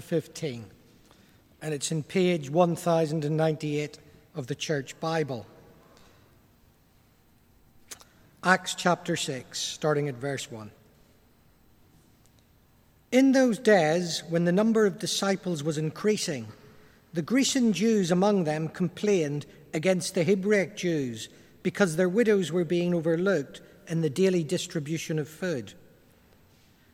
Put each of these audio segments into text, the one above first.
chapter 15, and it's in page 1098 of the Church Bible. Acts chapter 6, starting at verse 1. In those days, when the number of disciples was increasing, the Grecian Jews among them complained against the Hebraic Jews because their widows were being overlooked in the daily distribution of food.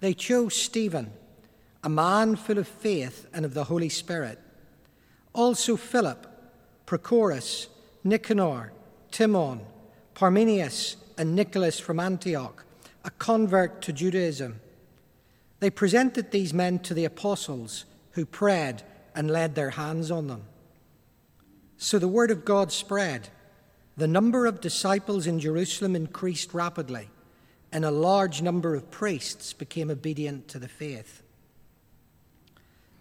They chose Stephen, a man full of faith and of the Holy Spirit. Also Philip, Prochorus, Nicanor, Timon, Parmenas, and Nicholas from Antioch, a convert to Judaism. They presented these men to the apostles, who prayed and laid their hands on them. So the word of God spread. The number of disciples in Jerusalem increased rapidly, and a large number of priests became obedient to the faith.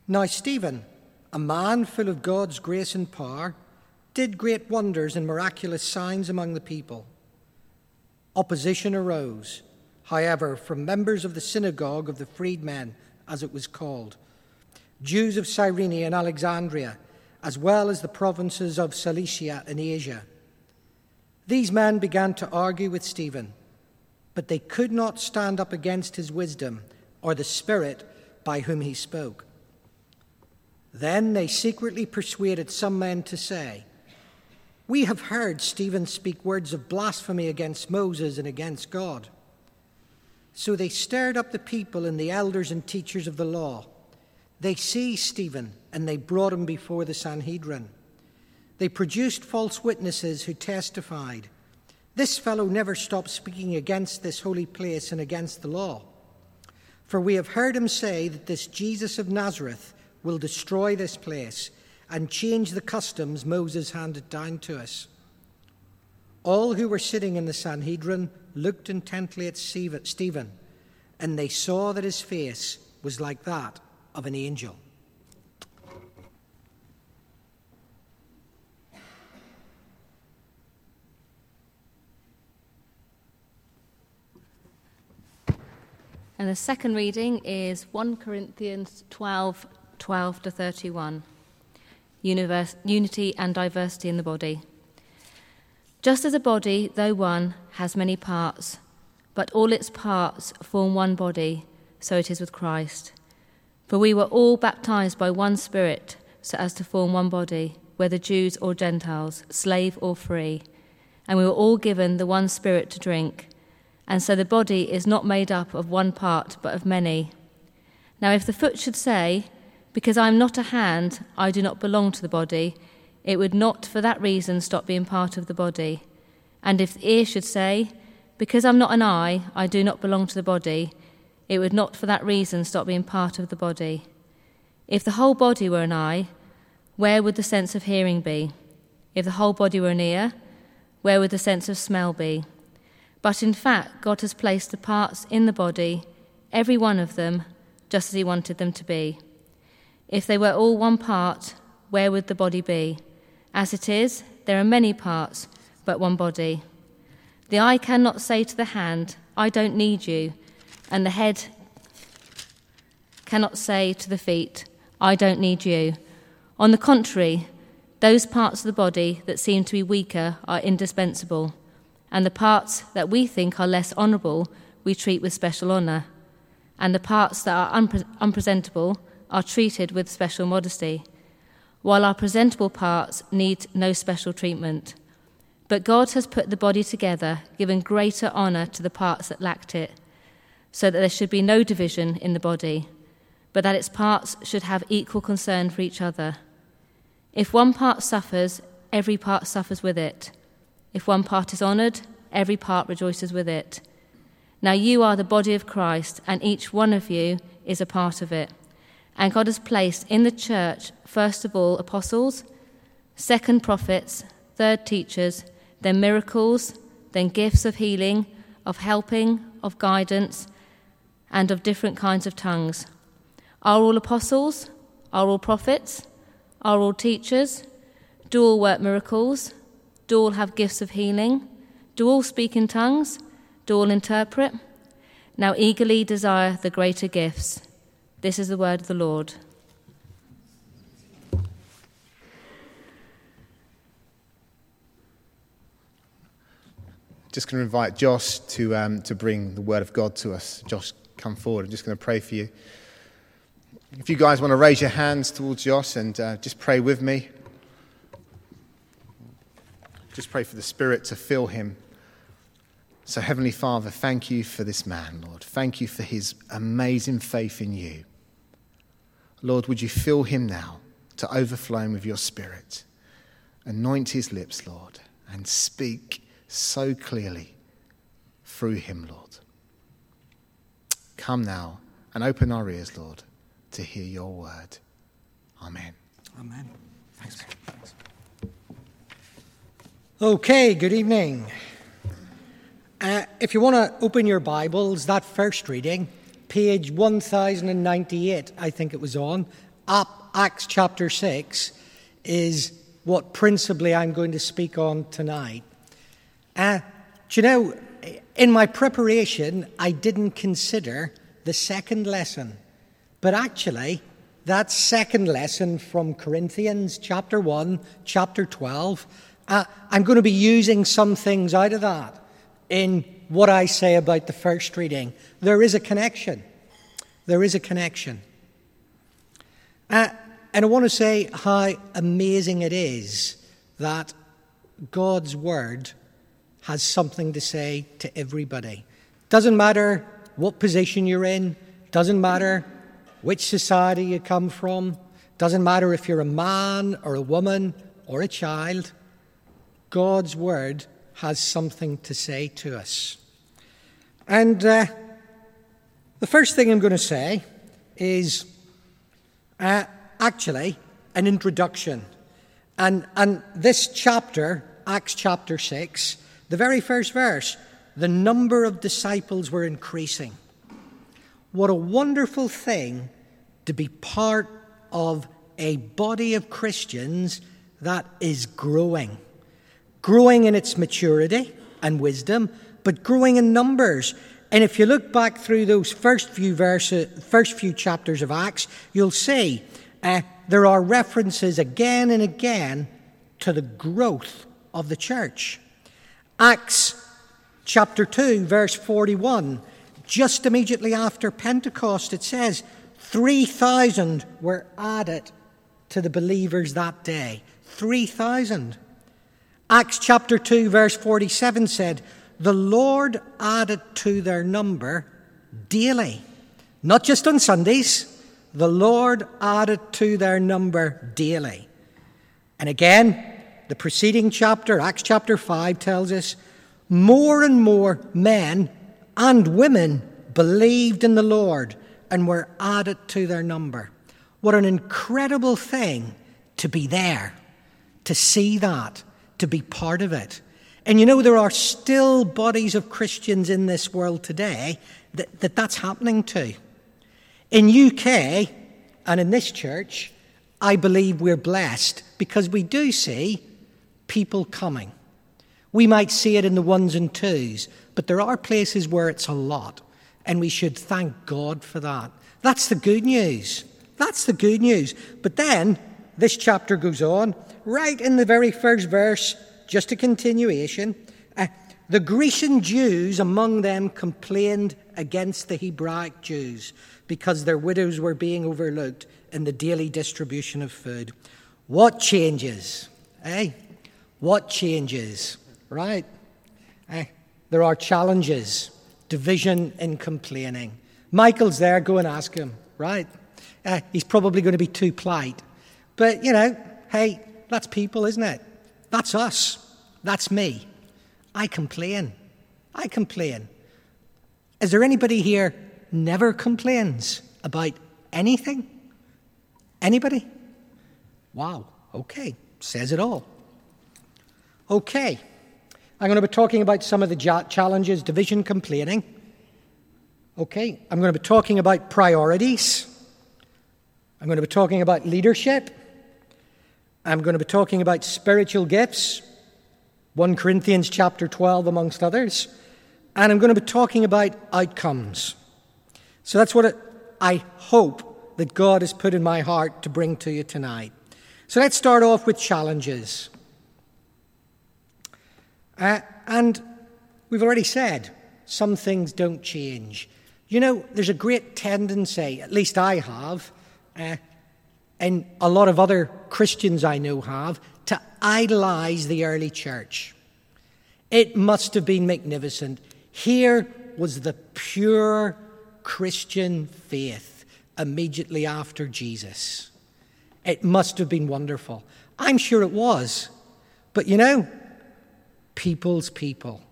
Now Stephen, a man full of God's grace and power, did great wonders and miraculous signs among the people. Opposition arose, however, from members of the synagogue of the freedmen, as it was called, Jews of Cyrene and Alexandria, as well as the provinces of Cilicia and Asia. These men began to argue with Stephen, but they could not stand up against his wisdom or the Spirit by whom he spoke. Then they secretly persuaded some men to say, "We have heard Stephen speak words of blasphemy against Moses and against God." So they stirred up the people and the elders and teachers of the law. They seized Stephen, and they brought him before the Sanhedrin. They produced false witnesses who testified, "This fellow never stopped speaking against this holy place and against the law. For we have heard him say that this Jesus of Nazareth will destroy this place and change the customs Moses handed down to us." All who were sitting in the Sanhedrin looked intently at Stephen, and they saw that his face was like that of an angel. And the second reading is 1 Corinthians 12:12 to 31, Unity and Diversity in the Body. Just as a body, though one, has many parts, but all its parts form one body, so it is with Christ. For we were all baptized by one Spirit, so as to form one body, whether Jews or Gentiles, slave or free, and we were all given the one Spirit to drink. And so the body is not made up of one part, but of many. Now if the foot should say, "Because I am not a hand, I do not belong to the body," it would not for that reason stop being part of the body. And if the ear should say, "Because I am not an eye, I do not belong to the body," it would not for that reason stop being part of the body. If the whole body were an eye, where would the sense of hearing be? If the whole body were an ear, where would the sense of smell be? But in fact, God has placed the parts in the body, every one of them, just as he wanted them to be. If they were all one part, where would the body be? As it is, there are many parts, but one body. The eye cannot say to the hand, "I don't need you," and the head cannot say to the feet, "I don't need you." On the contrary, those parts of the body that seem to be weaker are indispensable, and the parts that we think are less honourable we treat with special honour, and the parts that are unpresentable are treated with special modesty, while our presentable parts need no special treatment. But God has put the body together, giving greater honour to the parts that lacked it, so that there should be no division in the body, but that its parts should have equal concern for each other. If one part suffers, every part suffers with it. If one part is honoured, every part rejoices with it. Now you are the body of Christ, and each one of you is a part of it. And God has placed in the church, first of all, apostles, second prophets, third teachers, then miracles, then gifts of healing, of helping, of guidance, and of different kinds of tongues. Are all apostles? Are all prophets? Are all teachers? Do all work miracles? Do all have gifts of healing? Do all speak in tongues? Do all interpret? Now eagerly desire the greater gifts. This is the word of the Lord. Just going to invite Josh to bring the word of God to us. Josh, come forward. I'm just going to pray for you. If you guys want to raise your hands towards Josh and just pray with me. Just pray for the Spirit to fill him. So, Heavenly Father, thank you for this man, Lord. Thank you for his amazing faith in you. Lord, would you fill him now to overflowing with your Spirit? Anoint his lips, Lord, and speak so clearly through him, Lord. Come now and open our ears, Lord, to hear your word. Amen. Amen. Thanks, man. Thanks. Okay, good evening. If you want to open your Bibles, that first reading, page 1098, I think it was on, up Acts chapter 6, is what principally I'm going to speak on tonight. Do you know, in my preparation, I didn't consider the second lesson. But actually, that second lesson from Corinthians chapter 1, chapter 12, I'm going to be using some things out of that. In what I say about the first reading, there is a connection. There is a connection. And I want to say how amazing it is that God's word has something to say to everybody. Doesn't matter what position you're in. Doesn't matter which society you come from. Doesn't matter if you're a man or a woman or a child. God's word has something to say to us. And the first thing I'm going to say is actually an introduction. And this chapter, Acts chapter 6, the very first verse, the number of disciples were increasing. What a wonderful thing to be part of a body of Christians that is growing. Growing in its maturity and wisdom, but growing in numbers. And if you look back through those first few chapters of Acts, you'll see there are references again and again to the growth of the church. Acts chapter 2, verse 41, just immediately after Pentecost, it says 3,000 were added to the believers that day. 3,000. Acts chapter 2, verse 47 said, the Lord added to their number daily. Not just on Sundays. The Lord added to their number daily. And again, the preceding chapter, Acts chapter 5, tells us, more and more men and women believed in the Lord and were added to their number. What an incredible thing to be there, to see that, to be part of it. And you know, there are still bodies of Christians in this world today that's happening to. In UK and in this church, I believe we're blessed because we do see people coming. We might see it in the ones and twos, but there are places where it's a lot, and we should thank God for that. That's the good news. That's the good news. But then this chapter goes on. Right in the very first verse, just a continuation, the Grecian Jews among them complained against the Hebraic Jews because their widows were being overlooked in the daily distribution of food. What changes? Eh? What changes? Right? There are challenges, division and complaining. Michael's there, go and ask him, right? He's probably going to be too polite. But, you know, hey, that's people, isn't it? That's us. That's me. I complain. Is there anybody here never complains about anything? Anybody? Wow, okay, says it all. Okay, I'm going to be talking about some of the challenges, division completing. Okay, I'm going to be talking about priorities. I'm going to be talking about leadership. I'm going to be talking about spiritual gifts, 1 Corinthians chapter 12 amongst others. And I'm going to be talking about outcomes. So that's what I hope that God has put in my heart to bring to you tonight. So let's start off with challenges. And we've already said, some things don't change. You know, there's a great tendency, at least I have, and a lot of other Christians I know have, to idolize the early church. It must have been magnificent. Here was the pure Christian faith immediately after Jesus. It must have been wonderful. I'm sure it was. But you know, people's people.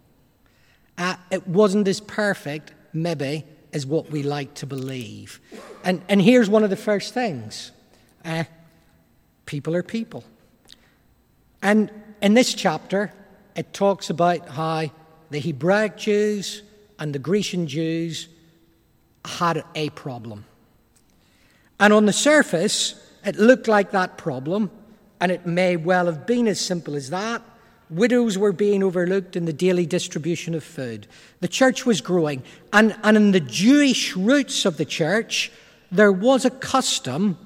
It wasn't as perfect, maybe, as what we like to believe. And here's one of the first things. People are people. And in this chapter, it talks about how the Hebraic Jews and the Grecian Jews had a problem. And on the surface, it looked like that problem, and it may well have been as simple as that. Widows were being overlooked in the daily distribution of food. The church was growing. And in the Jewish roots of the church, there was a custom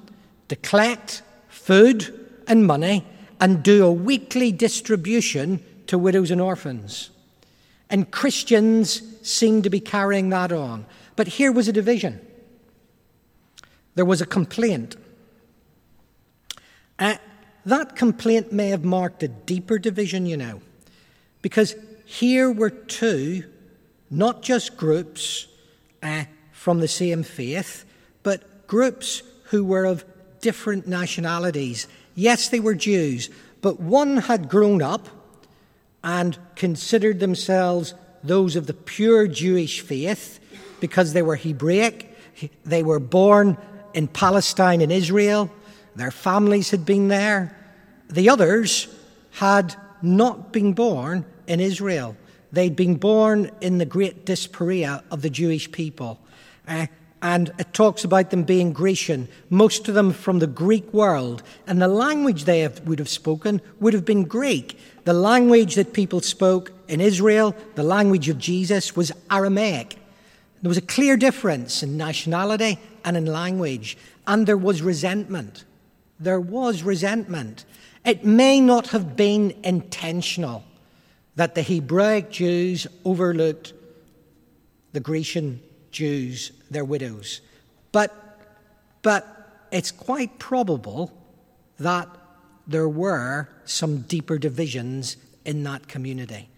to collect food and money and do a weekly distribution to widows and orphans. And Christians seemed to be carrying that on. But here was a division. There was a complaint. That complaint may have marked a deeper division, you know, because here were two, not just groups from the same faith, but groups who were of different nationalities. Yes, they were Jews, but one had grown up and considered themselves those of the pure Jewish faith because they were Hebraic. They were born in Palestine and Israel. Their families had been there. The others had not been born in Israel. They'd been born in the great disparity of the Jewish people. And it talks about them being Grecian, most of them from the Greek world. And the language they would have spoken would have been Greek. The language that people spoke in Israel, the language of Jesus, was Aramaic. There was a clear difference in nationality and in language. And there was resentment. There was resentment. It may not have been intentional that the Hebraic Jews overlooked the Grecian Jews, their widows. But it's quite probable that there were some deeper divisions in that community.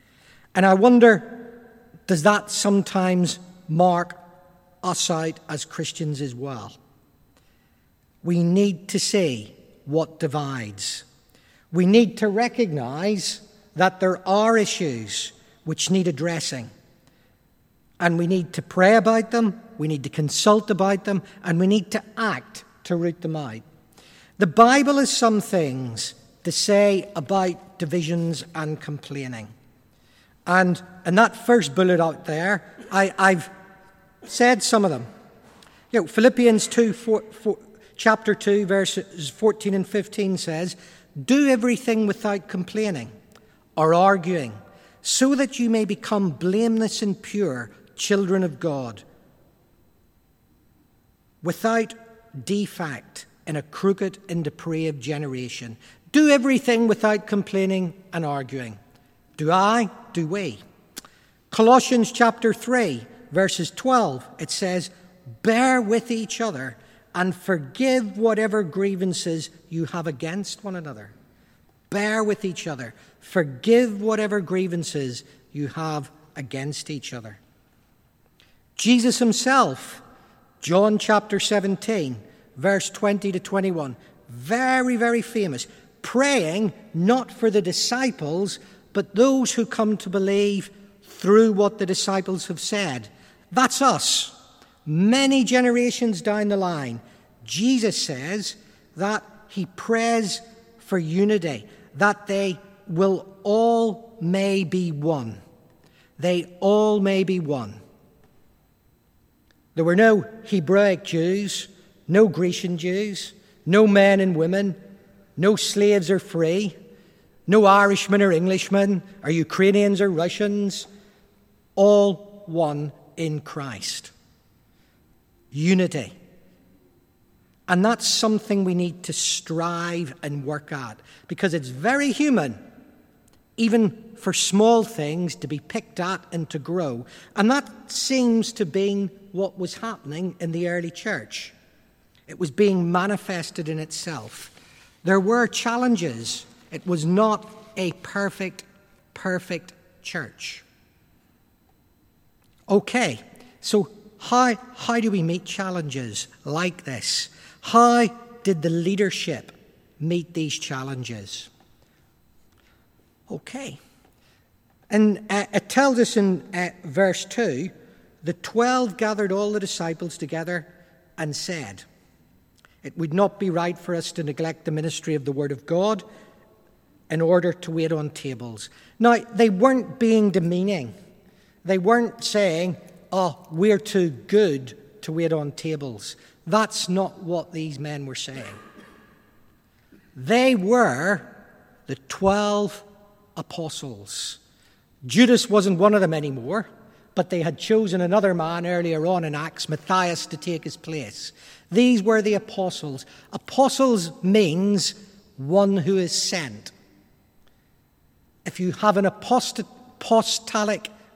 And I wonder, does that sometimes mark us out as Christians as well? We need to see what divides. We need to recognize that there are issues which need addressing. And we need to pray about them, we need to consult about them, and we need to act to root them out. The Bible has some things to say about divisions and complaining. And in that first bullet out there, I've said some of them. You know, Philippians 2, 4, Chapter 2, verses 14 and 15 says, "Do everything without complaining or arguing, so that you may become blameless and pure children of God, without defect in a crooked and depraved generation." Do everything without complaining and arguing. Do we? Colossians chapter 3, verses 12, it says, "Bear with each other and forgive whatever grievances you have against one another." Bear with each other. Forgive whatever grievances you have against each other. Jesus himself, John chapter 17, verse 20 to 21, very, very famous, praying not for the disciples, but those who come to believe through what the disciples have said. That's us. Many generations down the line, Jesus says, that he prays for unity, that they will all may be one. They all may be one. There were no Hebraic Jews, no Grecian Jews, no men and women, no slaves or free, no Irishmen or Englishmen or Ukrainians or Russians. All one in Christ. Unity. And that's something we need to strive and work at, because it's very human, even for small things to be picked at and to grow. And that seems to be what was happening in the early church. It was being manifested in itself. There were challenges. It was not a perfect church. Okay, so how do we meet challenges like this? How did the leadership meet these challenges? Okay. And it tells us in verse 2, the 12 gathered all the disciples together and said, it would not be right for us to neglect the ministry of the Word of God in order to wait on tables. Now, they weren't being demeaning. They weren't saying, oh, we're too good to wait on tables. That's not what these men were saying. They were the 12 apostles. Judas wasn't one of them anymore, but they had chosen another man earlier on in Acts, Matthias, to take his place. These were the apostles. Apostles means one who is sent. If you have an apostolic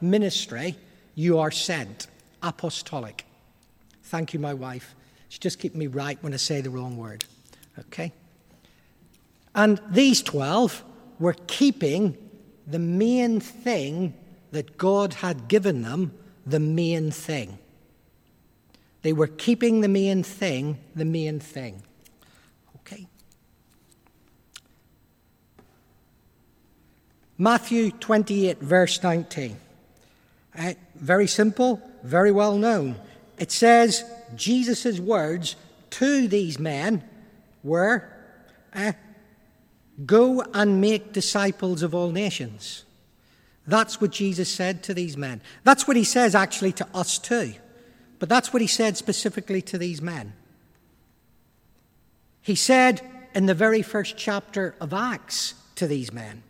ministry, you are sent. Apostolic. Thank you, my wife. She just keeps me right when I say the wrong word. Okay? And these 12 were keeping the main thing that God had given them, the main thing. They were keeping the main thing, the main thing. Okay? Matthew 28, verse 19. Very simple, very well known. It says Jesus' words to these men were, go and make disciples of all nations. That's what Jesus said to these men. That's what he says actually to us too. But that's what he said specifically to these men. He said in the very first chapter of Acts to these men,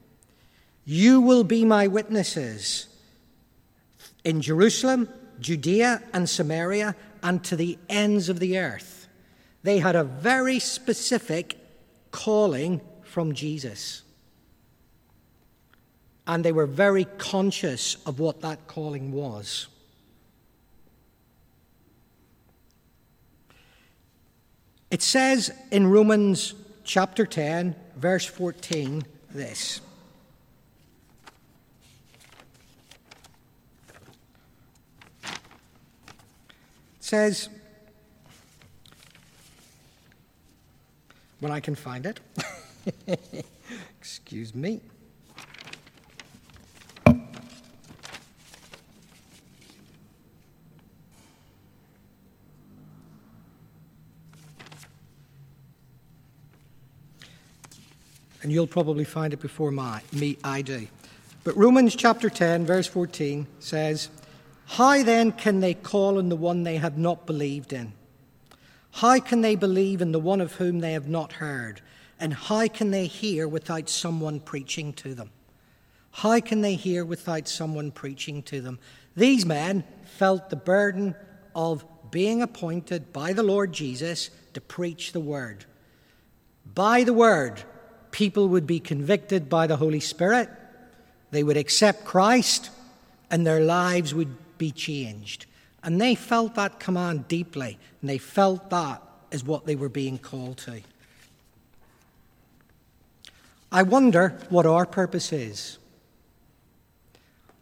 you will be my witnesses in Jerusalem, Judea and Samaria, and to the ends of the earth. They had a very specific calling from Jesus. And they were very conscious of what that calling was. It says in Romans chapter 10, verse 14, this. Says, when I can find it, excuse me. And you'll probably find it before I do. But Romans chapter 10, verse 14 says, how then can they call on the one they have not believed in? How can they believe in the one of whom they have not heard? And how can they hear without someone preaching to them? How can they hear without someone preaching to them? These men felt the burden of being appointed by the Lord Jesus to preach the word. By the word, people would be convicted by the Holy Spirit. They would accept Christ, and their lives would be changed. And they felt that command deeply, and they felt that is what they were being called to. I wonder what our purpose is.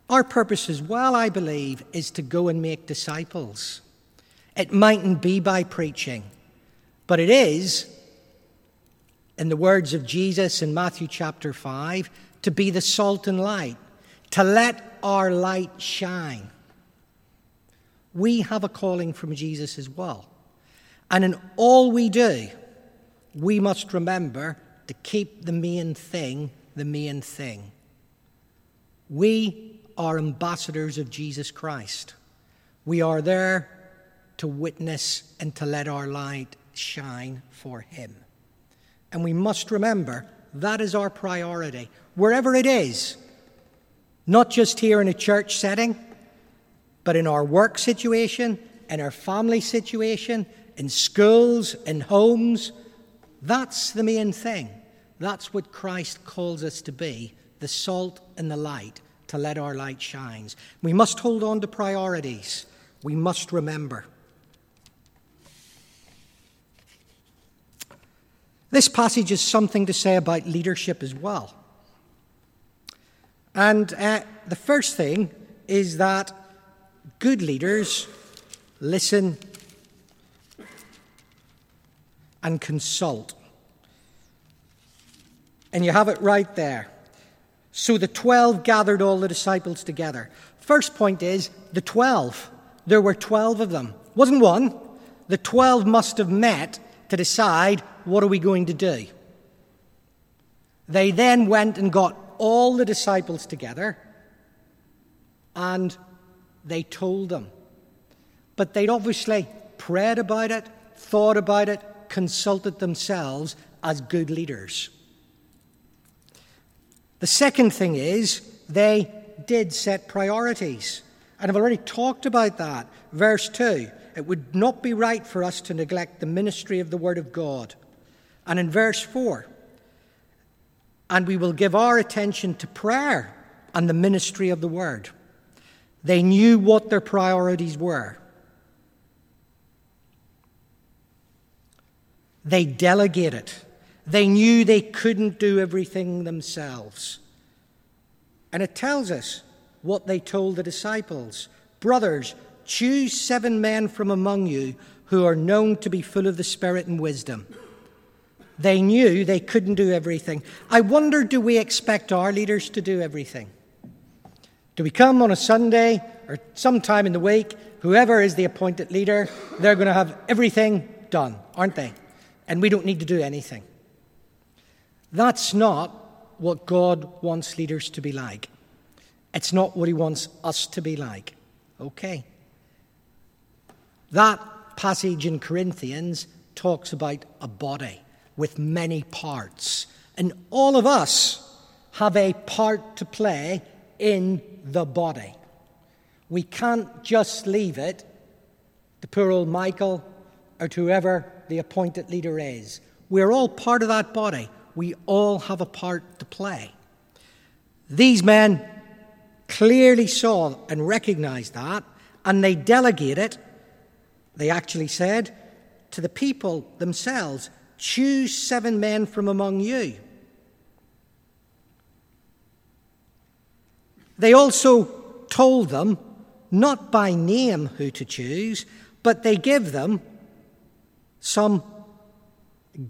Our purpose as well, I believe, is to go and make disciples. It mightn't be by preaching, but it is, in the words of Jesus in Matthew chapter 5, to be the salt and light, to let our light shine. We have a calling from Jesus as well. And in all we do, we must remember to keep the main thing. We are ambassadors of Jesus Christ. We are there to witness and to let our light shine for him. And we must remember that is our priority, wherever it is, not just here in a church setting, but in our work situation, in our family situation, in schools, in homes. That's the main thing. That's what Christ calls us to be, the salt and the light, to let our light shine. We must hold on to priorities. We must remember. This passage has something to say about leadership as well. And the first thing is that good leaders listen and consult. And you have it right there. So the 12 gathered all the disciples together. First point is the 12. There were 12 of them. Wasn't one. The 12 must have met to decide, what are we going to do? They then went and got all the disciples together and they told them. But they'd obviously prayed about it, thought about it, consulted themselves as good leaders. The second thing is they did set priorities. And I've already talked about that. Verse 2, it would not be right for us to neglect the ministry of the Word of God. And in verse 4, and we will give our attention to prayer and the ministry of the Word. They knew what their priorities were. They delegated. They knew they couldn't do everything themselves. And it tells us what they told the disciples. Brothers, choose 7 men from among you who are known to be full of the Spirit and wisdom. They knew they couldn't do everything. I wonder, do we expect our leaders to do everything? Do we come on a Sunday or sometime in the week, whoever is the appointed leader, they're going to have everything done, aren't they? And we don't need to do anything. That's not what God wants leaders to be like. It's not what he wants us to be like. Okay. That passage in Corinthians talks about a body with many parts. And all of us have a part to play in the body. We can't just leave it to poor old Michael or to whoever the appointed leader is. We're all part of that body. We all have a part to play. These men clearly saw and recognized that, and they delegated, they actually said, to the people themselves, choose 7 men from among you. They also told them, not by name who to choose, but they give them some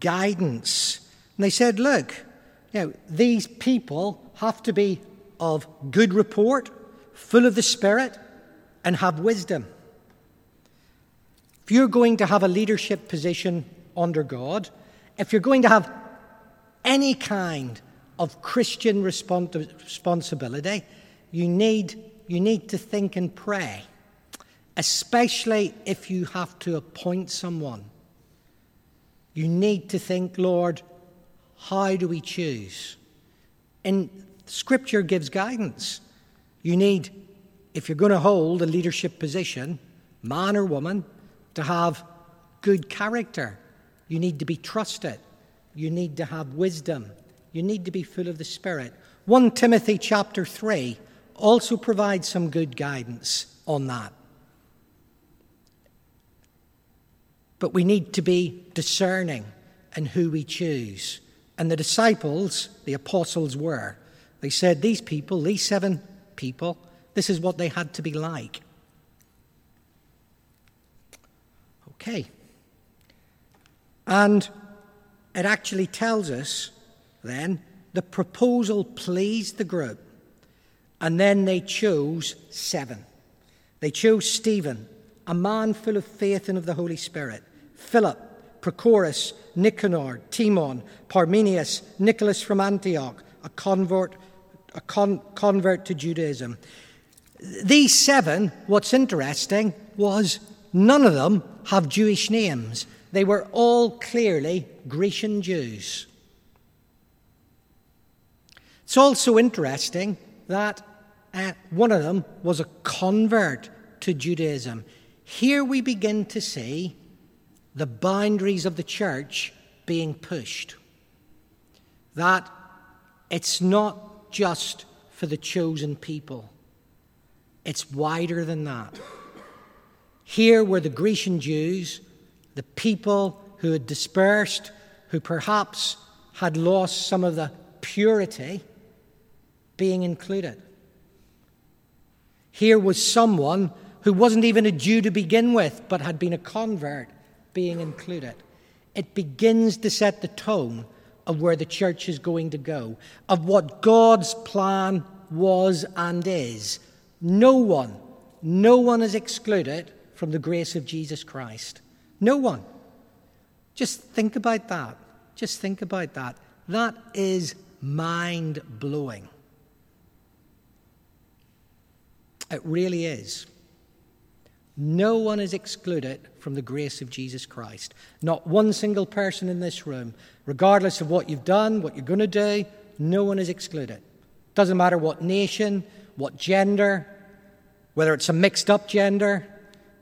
guidance. And they said, look, these people have to be of good report, full of the Spirit, and have wisdom. If you're going to have a leadership position under God, if you're going to have any kind of Christian responsibility, you need to think and pray, especially if you have to appoint someone. You need to think, Lord, how do we choose? And Scripture gives guidance. You need, if you're going to hold a leadership position, man or woman, to have good character. You need to be trusted. You need to have wisdom. You need to be full of the Spirit. 1 Timothy chapter 3 also provides some good guidance on that. But we need to be discerning in who we choose. And the disciples, the apostles were. They said, these people, these 7 people, this is what they had to be like. Okay. And it actually tells us then the proposal pleased the group. And then they chose 7. They chose Stephen, a man full of faith and of the Holy Spirit. Philip, Prochorus, Nicanor, Timon, Parmenas, Nicholas from Antioch, a convert to Judaism. These seven, what's interesting, was none of them have Jewish names. They were all clearly Grecian Jews. It's also interesting that one of them was a convert to Judaism. Here we begin to see the boundaries of the church being pushed. That it's not just for the chosen people. It's wider than that. Here were the Grecian Jews, the people who had dispersed, who perhaps had lost some of the purity, being included. Here was someone who wasn't even a Jew to begin with, but had been a convert, being included. It begins to set the tone of where the church is going to go, of what God's plan was and is. No one is excluded from the grace of Jesus Christ. No one. Just think about that. That is mind-blowing. It really is. No one is excluded from the grace of Jesus Christ. Not one single person in this room, regardless of what you've done, what you're going to do, no one is excluded. Doesn't matter what nation, what gender, whether it's a mixed-up gender,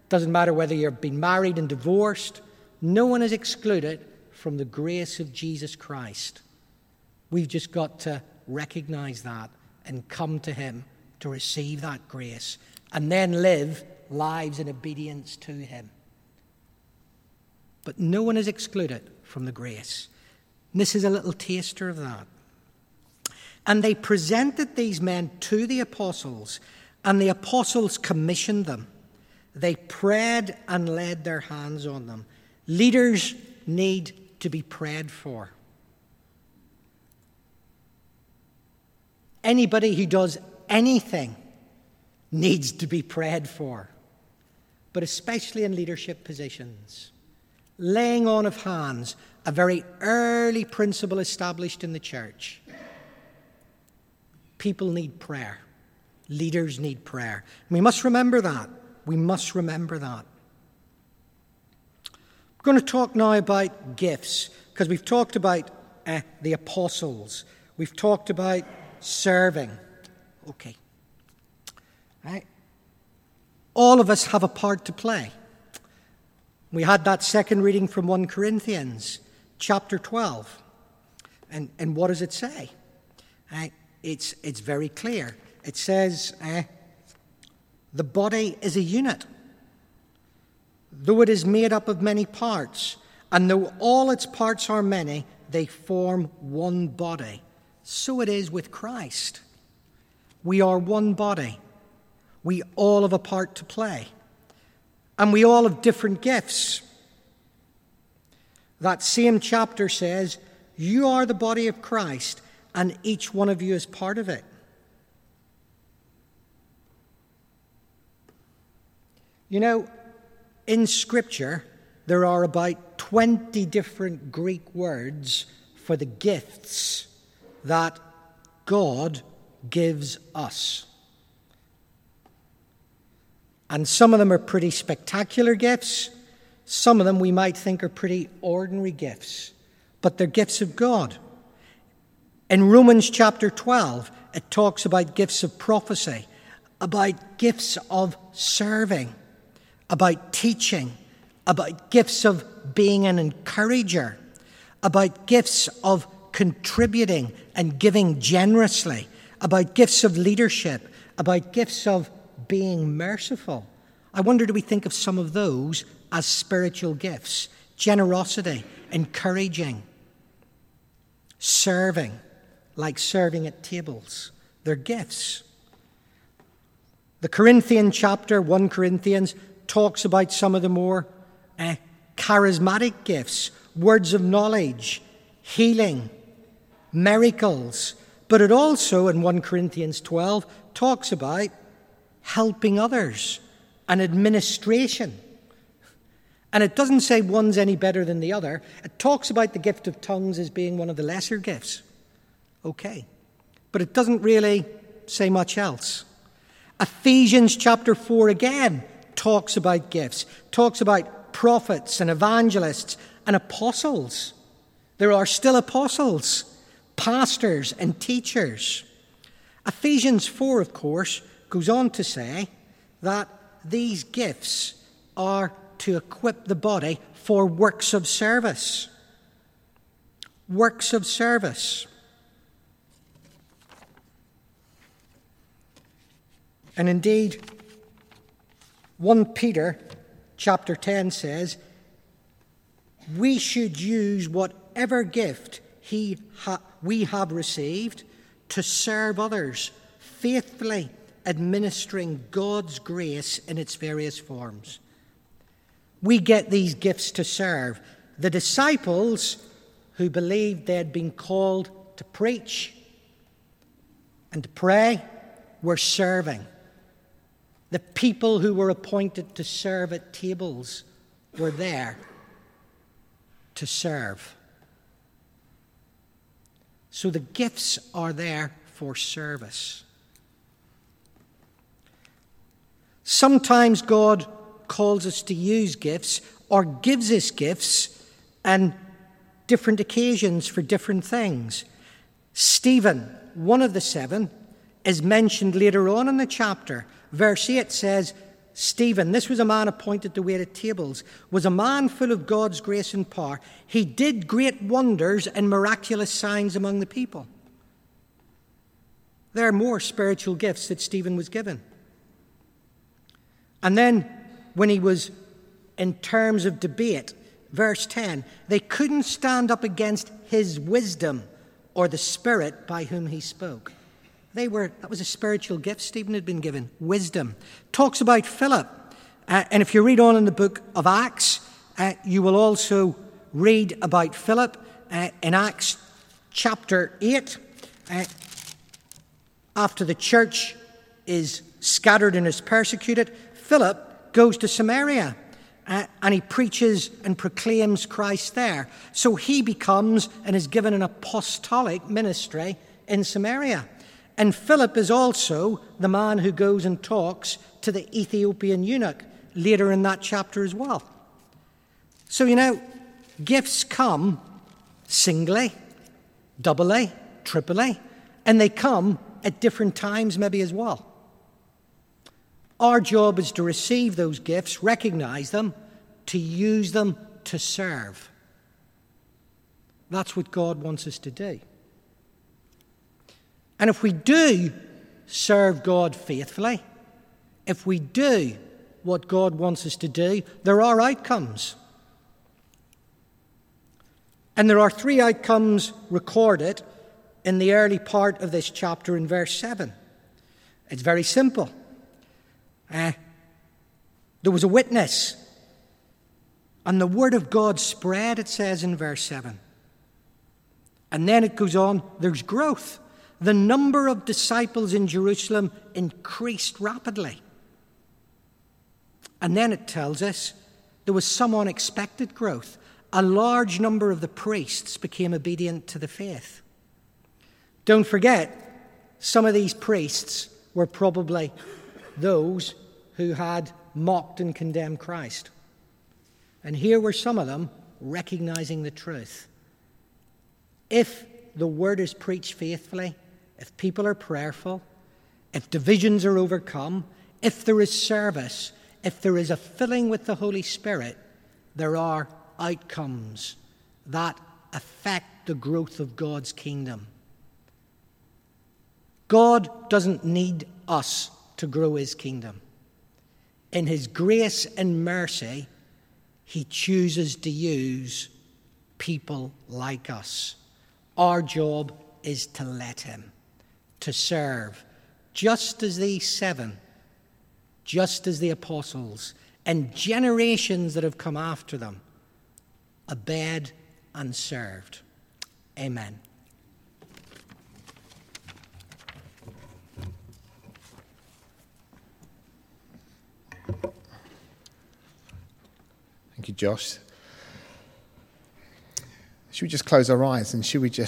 doesn't matter whether you've been married and divorced, no one is excluded from the grace of Jesus Christ. We've just got to recognize that and come to him to receive that grace and then live lives in obedience to him. But no one is excluded from the grace. And this is a little taster of that. And they presented these men to the apostles, and the apostles commissioned them. They prayed and laid their hands on them. Leaders need to be prayed for. Anybody who does anything needs to be prayed for, but especially in leadership positions. Laying on of hands, a very early principle established in the church. People need prayer. Leaders need prayer. We must remember that. I'm going to talk now about gifts, because we've talked about the apostles. We've talked about serving. Okay. Right. All of us have a part to play. We had that second reading from 1 Corinthians chapter 12. And what does it say? It's very clear. It says, the body is a unit, though it is made up of many parts, and though all its parts are many, they form one body. So it is with Christ. We are one body. We all have a part to play. And we all have different gifts. That same chapter says, you are the body of Christ, and each one of you is part of it. You know, in Scripture, there are about 20 different Greek words for the gifts that God gives us. And some of them are pretty spectacular gifts. Some of them we might think are pretty ordinary gifts. But they're gifts of God. In Romans chapter 12, it talks about gifts of prophecy, about gifts of serving, about teaching, about gifts of being an encourager, about gifts of contributing and giving generously, about gifts of leadership, about gifts of being merciful. I wonder, do we think of some of those as spiritual gifts? Generosity, encouraging, serving, like serving at tables. They're gifts. The Corinthian chapter, 1 Corinthians, talks about some of the more charismatic gifts, words of knowledge, healing, miracles. But it also, in 1 Corinthians 12, talks about helping others, and administration, And it doesn't say one's any better than the other. It talks about the gift of tongues as being one of the lesser gifts. Okay. But it doesn't really say much else. Ephesians chapter 4 again talks about gifts, talks about prophets and evangelists and apostles. There are still apostles, pastors and teachers. Ephesians 4, of course, goes on to say that these gifts are to equip the body for works of service. Works of service. And indeed, 1 Peter chapter 10 says, we should use whatever gift we have received to serve others, faithfully administering God's grace in its various forms. We get these gifts to serve. The disciples who believed they had been called to preach and to pray were serving. The people who were appointed to serve at tables were there to serve. So the gifts are there for service. Sometimes God calls us to use gifts or gives us gifts on different occasions for different things. Stephen, one of the seven, is mentioned later on in the chapter. Verse 8 says, Stephen, this was a man appointed to wait at tables, was a man full of God's grace and power. He did great wonders and miraculous signs among the people. There are more spiritual gifts that Stephen was given. And then when he was in terms of debate, verse 10, they couldn't stand up against his wisdom or the Spirit by whom he spoke. That was a spiritual gift Stephen had been given, wisdom. Talks about Philip. And if you read on in the book of Acts, you will also read about Philip in Acts chapter 8. After the church is scattered and is persecuted, Philip goes to Samaria and he preaches and proclaims Christ there. So he becomes and is given an apostolic ministry in Samaria. And Philip is also the man who goes and talks to the Ethiopian eunuch later in that chapter as well. So, gifts come singly, doubly, triply, and they come at different times maybe as well. Our job is to receive those gifts, recognize them, to use them to serve. That's what God wants us to do. And if we do serve God faithfully, if we do what God wants us to do, there are outcomes. And there are three outcomes recorded in the early part of this chapter in verse 7. It's very simple. There was a witness, and the word of God spread, it says in verse 7. And then it goes on, there's growth. The number of disciples in Jerusalem increased rapidly. And then it tells us there was some unexpected growth. A large number of the priests became obedient to the faith. Don't forget, some of these priests were probably those who had mocked and condemned Christ. And here were some of them recognizing the truth. If the word is preached faithfully, if people are prayerful, if divisions are overcome, if there is service, if there is a filling with the Holy Spirit, there are outcomes that affect the growth of God's kingdom. God doesn't need us to grow his kingdom. In his grace and mercy, he chooses to use people like us. Our job is to let him, to serve, just as these seven, just as the apostles and generations that have come after them, obeyed and served. Amen. Thank you, Josh. Should we just close our eyes and should we just